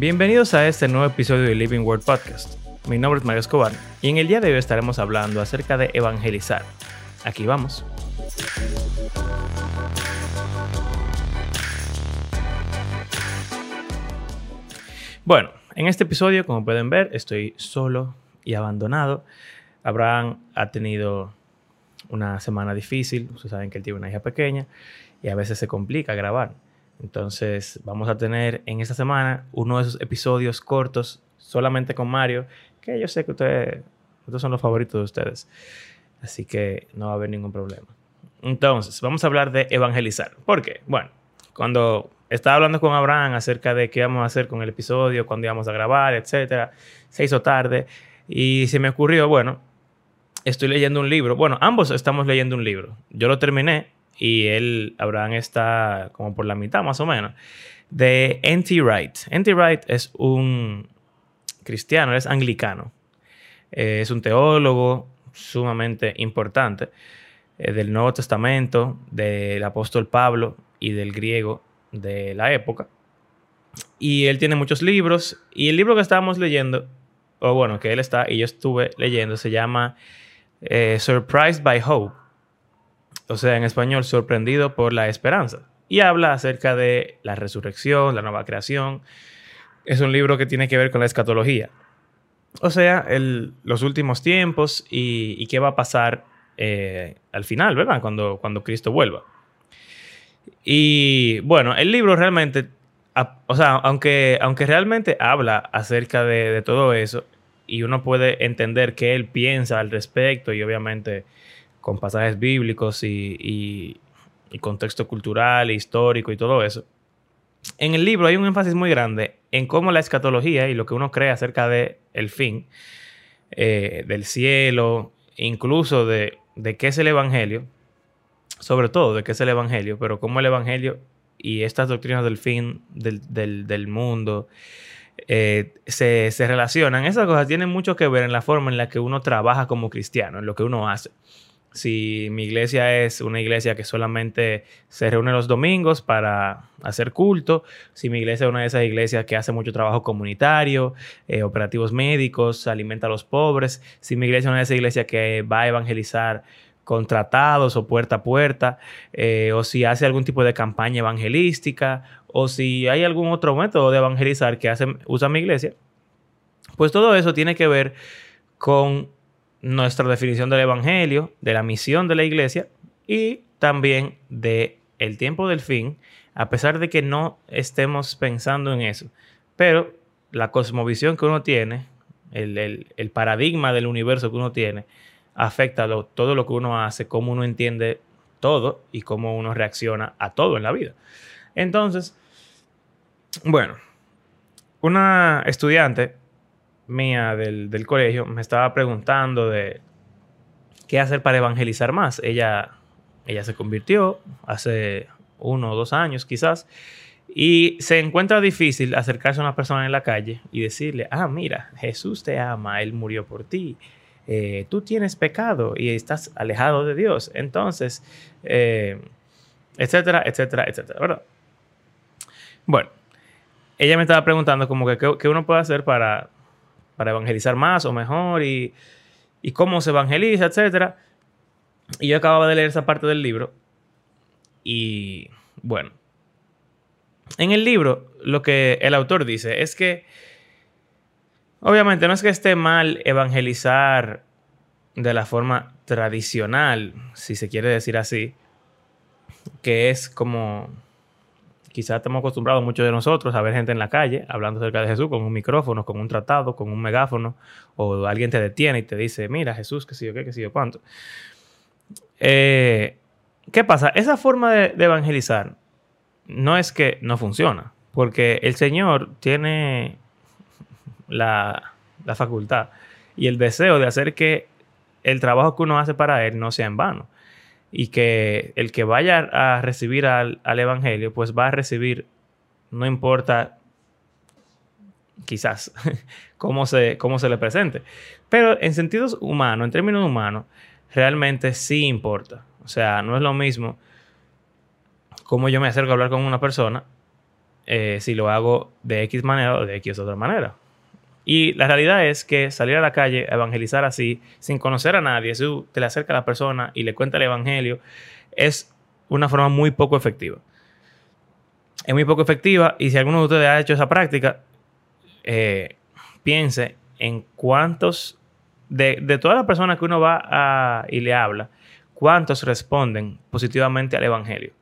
Bienvenidos a este nuevo episodio de Living Word Podcast. Mi nombre es Mario Escobar y en el día de hoy estaremos hablando acerca de evangelizar. Aquí vamos. Bueno, en este episodio, como pueden ver, estoy solo y abandonado. Abraham ha tenido una semana difícil. Ustedes saben que él tiene una hija pequeña y a veces se complica grabar. Entonces vamos a tener en esta semana uno de esos episodios cortos solamente con Mario, que yo sé que ustedes son los favoritos de ustedes. Así que no va a haber ningún problema. Entonces, vamos a hablar de evangelizar. ¿Por qué? Bueno, cuando estaba hablando con Abraham acerca de qué íbamos a hacer con el episodio, cuándo íbamos a grabar, etcétera, se hizo tarde y se me ocurrió, bueno, estoy leyendo un libro. Bueno, ambos estamos leyendo un libro. Yo lo terminé y Abraham está como por la mitad más o menos, de N.T. Wright. N.T. Wright es un cristiano, es anglicano. Es un teólogo sumamente importante del Nuevo Testamento, del apóstol Pablo y del griego de la época. Y él tiene muchos libros. Y el libro que estábamos leyendo, o bueno, que él está y yo estuve leyendo, se llama Surprised by Hope. O sea, en español, Sorprendido por la Esperanza. Y habla acerca de la resurrección, la nueva creación. Es un libro que tiene que ver con la escatología. O sea, los últimos tiempos y qué va a pasar al final, ¿verdad? Cuando Cristo vuelva. Y bueno, el libro realmente, aunque realmente habla acerca de todo eso y uno puede entender qué él piensa al respecto y obviamente con pasajes bíblicos y contexto cultural, histórico y todo eso. En el libro hay un énfasis muy grande en cómo la escatología y lo que uno cree acerca del fin, del cielo, incluso de qué es el evangelio, sobre todo de qué es el evangelio, pero cómo el evangelio y estas doctrinas del fin del mundo se relacionan. Esas cosas tienen mucho que ver en la forma en la que uno trabaja como cristiano, en lo que uno hace. Si mi iglesia es una iglesia que solamente se reúne los domingos para hacer culto, si mi iglesia es una de esas iglesias que hace mucho trabajo comunitario, operativos médicos, alimenta a los pobres, si mi iglesia es una de esas iglesias que va a evangelizar con tratados o puerta a puerta, o si hace algún tipo de campaña evangelística, o si hay algún otro método de evangelizar que usa mi iglesia, pues todo eso tiene que ver con nuestra definición del evangelio, de la misión de la iglesia y también del tiempo del fin, a pesar de que no estemos pensando en eso. Pero la cosmovisión que uno tiene, el paradigma del universo que uno tiene, afecta todo lo que uno hace, cómo uno entiende todo y cómo uno reacciona a todo en la vida. Entonces, bueno, una estudiante mía del colegio me estaba preguntando de qué hacer para evangelizar más. Ella se convirtió hace 1 o 2 años quizás y se encuentra difícil acercarse a una persona en la calle y decirle, mira, Jesús te ama, Él murió por ti, tú tienes pecado y estás alejado de Dios, entonces, etcétera, etcétera, etcétera, ¿verdad? Bueno, ella me estaba preguntando como que qué uno puede hacer para evangelizar más o mejor y cómo se evangeliza, etcétera. Y yo acababa de leer esa parte del libro y, bueno, en el libro lo que el autor dice es que obviamente no es que esté mal evangelizar de la forma tradicional, si se quiere decir así, que es como quizás estamos acostumbrados muchos de nosotros a ver gente en la calle hablando acerca de Jesús con un micrófono, con un tratado, con un megáfono, o alguien te detiene y te dice, mira Jesús, qué sé yo qué, qué sé yo cuánto. ¿Qué pasa? Esa forma de evangelizar no es que no funciona, porque el Señor tiene la facultad y el deseo de hacer que el trabajo que uno hace para Él no sea en vano. Y que el que vaya a recibir al evangelio, pues va a recibir, no importa quizás cómo se le presente. Pero en sentidos humanos, en términos humanos, realmente sí importa. O sea, no es lo mismo cómo yo me acerco a hablar con una persona si lo hago de X manera o de X otra manera. Y la realidad es que salir a la calle, evangelizar así, sin conocer a nadie, si te le acerca a la persona y le cuenta el evangelio, es una forma muy poco efectiva. Es muy poco efectiva, y si alguno de ustedes ha hecho esa práctica, piense en cuántos, de todas las personas que uno va y le habla, cuántos responden positivamente al evangelio.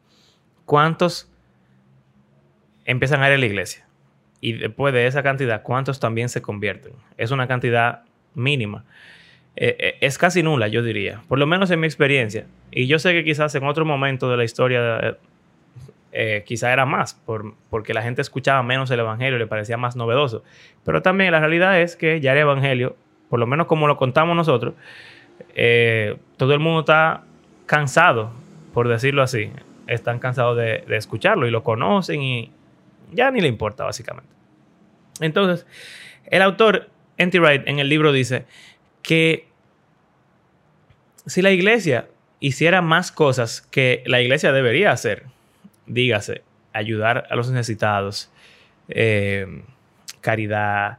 Cuántos empiezan a ir a la iglesia. Y después de esa cantidad, ¿cuántos también se convierten? Es una cantidad mínima. Es casi nula, yo diría. Por lo menos en mi experiencia. Y yo sé que quizás en otro momento de la historia quizás era más. Porque la gente escuchaba menos el evangelio, le parecía más novedoso. Pero también la realidad es que ya el evangelio, por lo menos como lo contamos nosotros, todo el mundo está cansado, por decirlo así. Están cansados de escucharlo y lo conocen y ya ni le importa, básicamente. Entonces, el autor N.T. Wright en el libro dice que si la iglesia hiciera más cosas que la iglesia debería hacer, dígase, ayudar a los necesitados, caridad,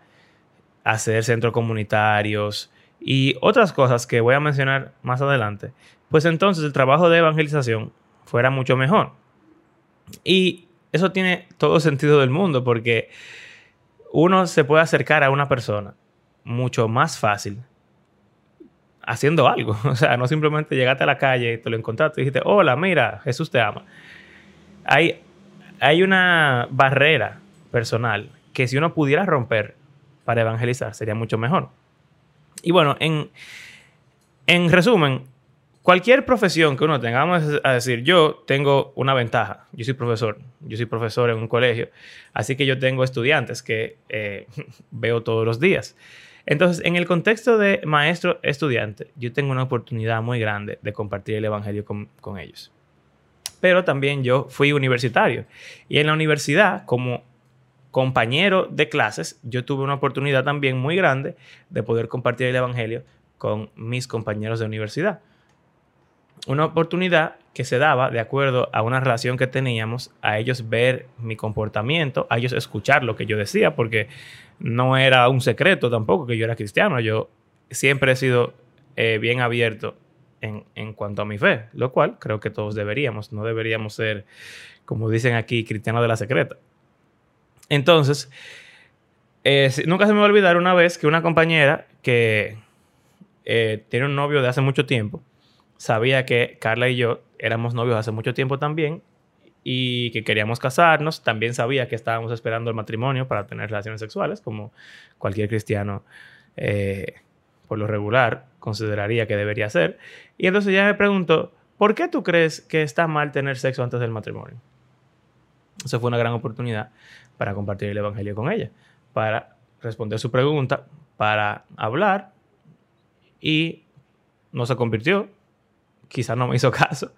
hacer centros comunitarios y otras cosas que voy a mencionar más adelante, pues entonces el trabajo de evangelización fuera mucho mejor. Y eso tiene todo sentido del mundo, porque uno se puede acercar a una persona mucho más fácil haciendo algo. O sea, no simplemente llegaste a la calle, te lo encontraste y dijiste, hola, mira, Jesús te ama. Hay una barrera personal que si uno pudiera romper para evangelizar sería mucho mejor. Y bueno, en resumen, cualquier profesión que uno tenga, vamos a decir, yo tengo una ventaja. Yo soy profesor en un colegio, así que yo tengo estudiantes que veo todos los días. Entonces, en el contexto de maestro-estudiante, yo tengo una oportunidad muy grande de compartir el evangelio con ellos. Pero también yo fui universitario. Y en la universidad, como compañero de clases, yo tuve una oportunidad también muy grande de poder compartir el evangelio con mis compañeros de universidad. Una oportunidad que se daba de acuerdo a una relación que teníamos, a ellos ver mi comportamiento, a ellos escuchar lo que yo decía, porque no era un secreto tampoco que yo era cristiano. Yo siempre he sido bien abierto en cuanto a mi fe, lo cual creo que todos deberíamos. No deberíamos ser, como dicen aquí, cristianos de la secreta. Entonces, nunca se me va a olvidar una vez que una compañera que tiene un novio de hace mucho tiempo, sabía que Carla y yo éramos novios hace mucho tiempo también y que queríamos casarnos. También sabía que estábamos esperando el matrimonio para tener relaciones sexuales, como cualquier cristiano por lo regular consideraría que debería hacer. Y entonces ella me preguntó, ¿por qué tú crees que está mal tener sexo antes del matrimonio? Eso fue una gran oportunidad para compartir el evangelio con ella, para responder su pregunta, para hablar, y no se convirtió. Quizás no me hizo caso,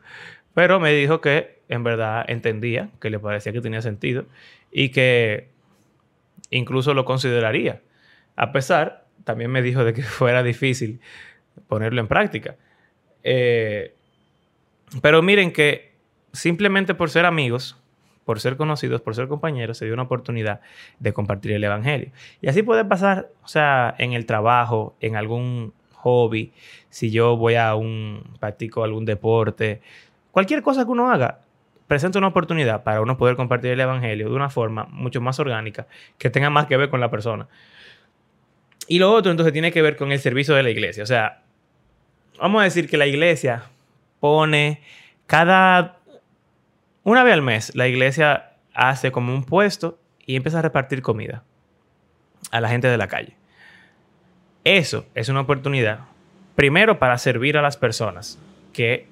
pero me dijo que en verdad entendía, que le parecía que tenía sentido y que incluso lo consideraría. A pesar, también me dijo de que fuera difícil ponerlo en práctica. Pero miren que simplemente por ser amigos, por ser conocidos, por ser compañeros, se dio una oportunidad de compartir el evangelio. Y así puede pasar, o sea, en el trabajo, en algún hobby, si yo voy practico algún deporte, cualquier cosa que uno haga, presenta una oportunidad para uno poder compartir el evangelio de una forma mucho más orgánica, que tenga más que ver con la persona. Y lo otro entonces tiene que ver con el servicio de la iglesia. O sea, vamos a decir que la iglesia pone una vez al mes, la iglesia hace como un puesto y empieza a repartir comida a la gente de la calle. Eso es una oportunidad, primero, para servir a las personas, que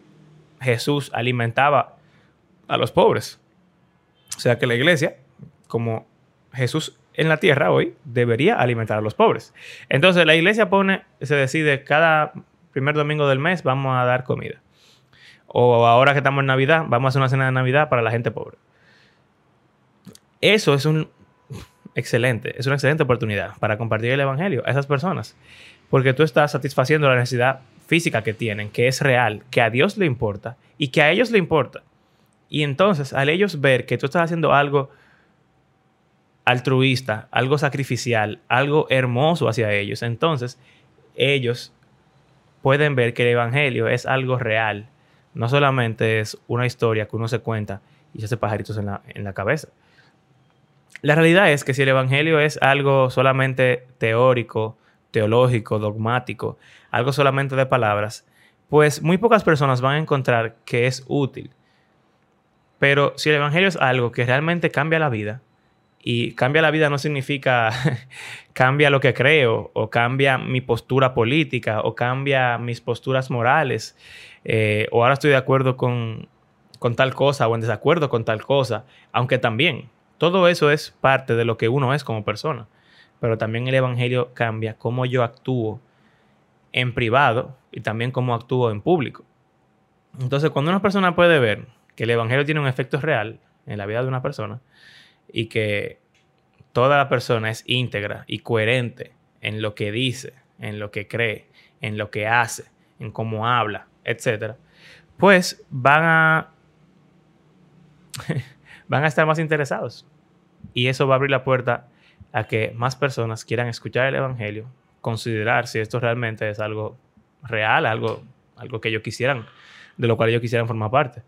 Jesús alimentaba a los pobres. O sea que la iglesia, como Jesús en la tierra hoy, debería alimentar a los pobres. Entonces la iglesia se decide, cada primer domingo del mes vamos a dar comida. O ahora que estamos en Navidad, vamos a hacer una cena de Navidad para la gente pobre. Eso es es una excelente oportunidad para compartir el evangelio a esas personas, porque tú estás satisfaciendo la necesidad física que tienen, que es real, que a Dios le importa y que a ellos le importa. Y entonces, al ellos ver que tú estás haciendo algo altruista, algo sacrificial, algo hermoso hacia ellos. Entonces, ellos pueden ver que el evangelio es algo real. No solamente es una historia que uno se cuenta y se hace pajaritos en la cabeza. La realidad es que si el evangelio es algo solamente teórico, teológico, dogmático, algo solamente de palabras, pues muy pocas personas van a encontrar que es útil. Pero si el evangelio es algo que realmente cambia la vida, y cambia la vida no significa cambia lo que creo, o cambia mi postura política, o cambia mis posturas morales, o ahora estoy de acuerdo con tal cosa, o en desacuerdo con tal cosa, aunque también todo eso es parte de lo que uno es como persona. Pero también el evangelio cambia cómo yo actúo en privado y también cómo actúo en público. Entonces, cuando una persona puede ver que el evangelio tiene un efecto real en la vida de una persona y que toda la persona es íntegra y coherente en lo que dice, en lo que cree, en lo que hace, en cómo habla, etc., pues van a estar más interesados. Y eso va a abrir la puerta a que más personas quieran escuchar el evangelio, considerar si esto realmente es algo real, algo que ellos quisieran, de lo cual ellos quisieran formar parte.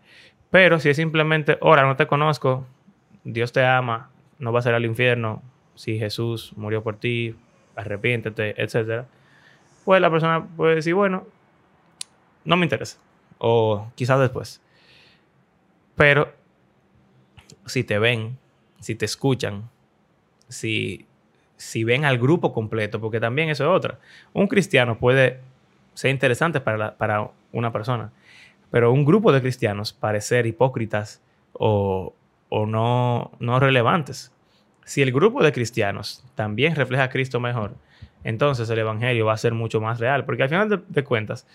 Pero si es simplemente, ahora no te conozco, Dios te ama, no vas a ir al infierno, si Jesús murió por ti, arrepiéntete, etc., pues la persona puede decir, bueno, no me interesa, o quizás después. Pero si te ven, si te escuchan, si ven al grupo completo, porque también eso es otra. Un cristiano puede ser interesante para una persona, pero un grupo de cristianos parecer hipócritas o no relevantes. Si el grupo de cristianos también refleja a Cristo mejor, entonces el evangelio va a ser mucho más real, porque al final de cuentas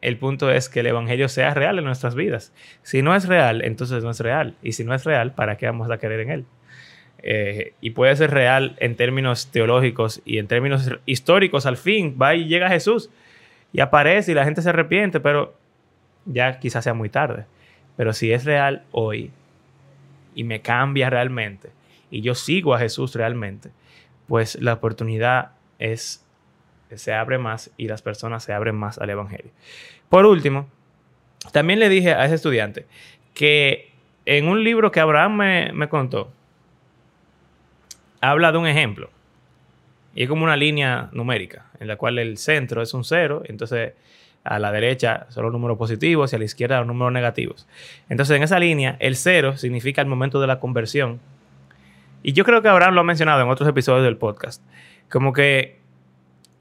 el punto es que el evangelio sea real en nuestras vidas. Si no es real, entonces no es real. Y si no es real, ¿para qué vamos a creer en él? Y puede ser real en términos teológicos y en términos históricos. Al fin va y llega Jesús y aparece y la gente se arrepiente, pero ya quizás sea muy tarde. Pero si es real hoy y me cambia realmente y yo sigo a Jesús realmente, pues la oportunidad se abre más y las personas se abren más al evangelio. Por último, también le dije a ese estudiante que en un libro que Abraham me contó, habla de un ejemplo. Y es como una línea numérica, en la cual el centro es un 0. Entonces, a la derecha son los números positivos y a la izquierda los números negativos. Entonces, en esa línea, el 0 significa el momento de la conversión. Y yo creo que Abraham lo ha mencionado en otros episodios del podcast. Como que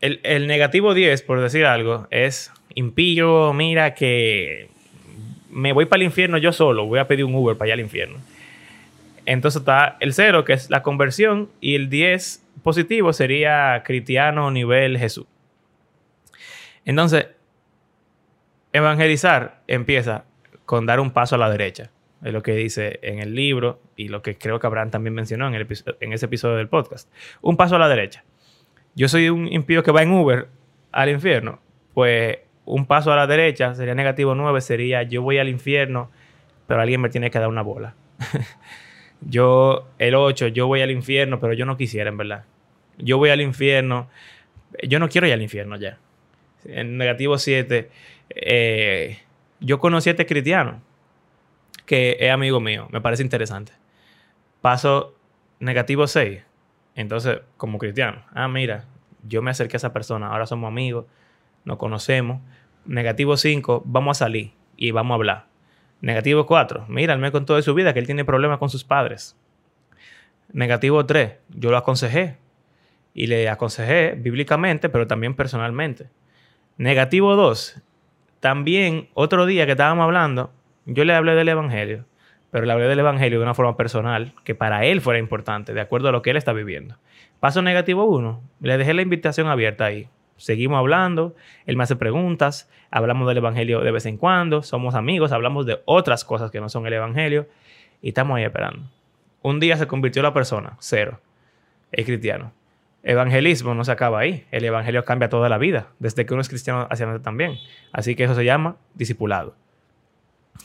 el negativo 10, por decir algo, es impío, mira que me voy para el infierno yo solo. Voy a pedir un Uber para allá al infierno. Entonces está el 0, que es la conversión, y el 10 positivo sería cristiano nivel Jesús. Entonces, evangelizar empieza con dar un paso a la derecha. Es lo que dice en el libro y lo que creo que Abraham también mencionó en ese episodio del podcast. Un paso a la derecha. Yo soy un impío que va en Uber al infierno. Pues un paso a la derecha sería negativo 9, sería yo voy al infierno, pero alguien me tiene que dar una bola. El 8, yo voy al infierno, pero yo no quisiera, en verdad. Yo voy al infierno. Yo no quiero ir al infierno ya. En negativo 7, yo conocí a este cristiano que es amigo mío. Me parece interesante. Paso negativo 6. Entonces, como cristiano. Ah, mira, yo me acerqué a esa persona. Ahora somos amigos. Nos conocemos. Negativo 5, vamos a salir y vamos a hablar. Negativo 4, mira, él me contó de su vida que él tiene problemas con sus padres. Negativo 3, yo lo aconsejé. Y le aconsejé bíblicamente, pero también personalmente. Negativo 2, también otro día que estábamos hablando, yo le hablé del evangelio. Pero le hablé del evangelio de una forma personal, que para él fuera importante, de acuerdo a lo que él está viviendo. Paso negativo 1, le dejé la invitación abierta ahí. Seguimos hablando, él me hace preguntas, hablamos del evangelio de vez en cuando, somos amigos, hablamos de otras cosas que no son el evangelio y estamos ahí esperando. Un día se convirtió la persona, 0, es cristiano. Evangelismo no se acaba ahí, el evangelio cambia toda la vida, desde que uno es cristiano hacia nosotros también. Así que eso se llama discipulado.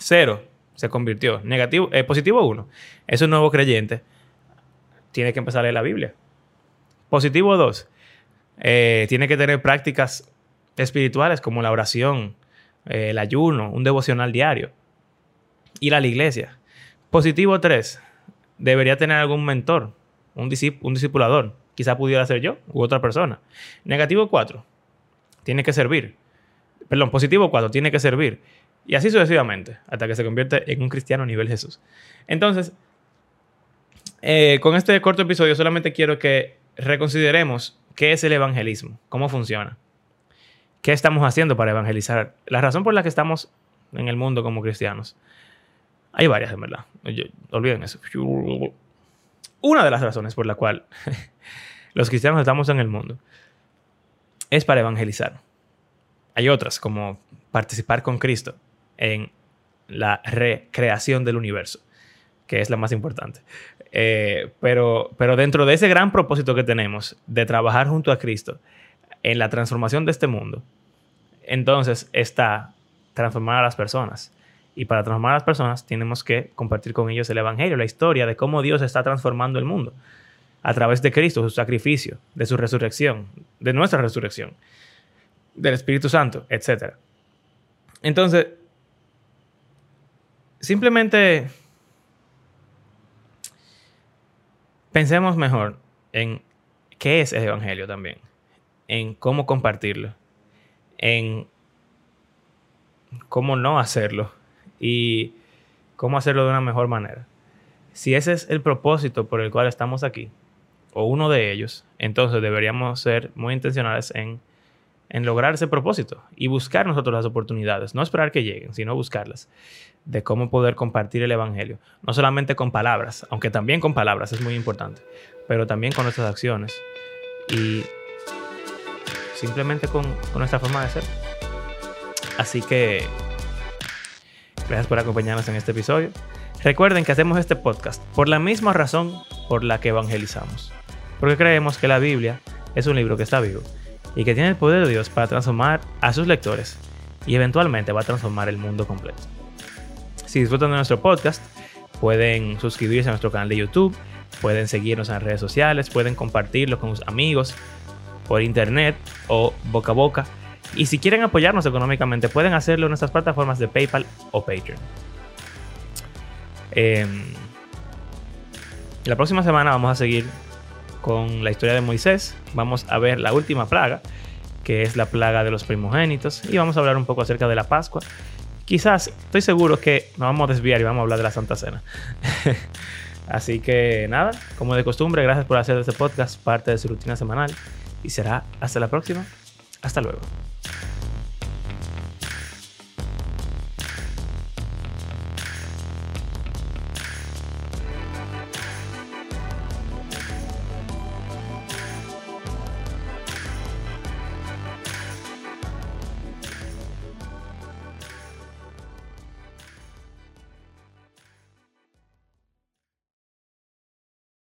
0, se convirtió, positivo 1, es un nuevo creyente. tienes que empezar a leer la Biblia. Positivo 2. Tienes que tener prácticas espirituales como la oración, el ayuno, un devocional diario. Ir a la iglesia. Positivo 3. Debería tener algún mentor, un discipulador. Quizá pudiera ser yo u otra persona. Negativo 4. Tiene que servir. Perdón, positivo 4. Tiene que servir. Y así sucesivamente, hasta que se convierte en un cristiano a nivel Jesús. Entonces, con este corto episodio solamente quiero que reconsideremos qué es el evangelismo, cómo funciona, qué estamos haciendo para evangelizar, la razón por la que estamos en el mundo como cristianos. Hay varias, en verdad. Olviden eso. Una de las razones por la cual los cristianos estamos en el mundo es para evangelizar. Hay otras, como participar con Cristo en la recreación del universo, que es la más importante. Pero dentro de ese gran propósito que tenemos de trabajar junto a Cristo en la transformación de este mundo, entonces está transformar a las personas. Y para transformar a las personas tenemos que compartir con ellos el evangelio, la historia de cómo Dios está transformando el mundo a través de Cristo, su sacrificio, de su resurrección, de nuestra resurrección, del Espíritu Santo, etc. Entonces, simplemente pensemos mejor en qué es el evangelio también, en cómo compartirlo, en cómo no hacerlo y cómo hacerlo de una mejor manera. Si ese es el propósito por el cual estamos aquí, o uno de ellos, entonces deberíamos ser muy intencionales en lograr ese propósito y buscar nosotros las oportunidades, no esperar que lleguen, sino buscarlas, de cómo poder compartir el evangelio, no solamente con palabras, aunque también con palabras es muy importante, pero también con nuestras acciones y simplemente con nuestra forma de ser. Así que gracias por acompañarnos en este episodio. Recuerden que hacemos este podcast por la misma razón por la que evangelizamos, porque creemos que la Biblia es un libro que está vivo y que tiene el poder de Dios para transformar a sus lectores y eventualmente va a transformar el mundo completo. Si disfrutan de nuestro podcast, pueden suscribirse a nuestro canal de YouTube, pueden seguirnos en redes sociales, pueden compartirlo con sus amigos por internet o boca a boca. Y si quieren apoyarnos económicamente, pueden hacerlo en nuestras plataformas de PayPal o Patreon. La próxima semana vamos a seguir con la historia de Moisés. Vamos a ver la última plaga, que es la plaga de los primogénitos, y vamos a hablar un poco acerca de la Pascua. Quizás, estoy seguro que nos vamos a desviar y vamos a hablar de la Santa Cena. Así que nada, como de costumbre, gracias por hacer de este podcast parte de su rutina semanal y será hasta la próxima. Hasta luego.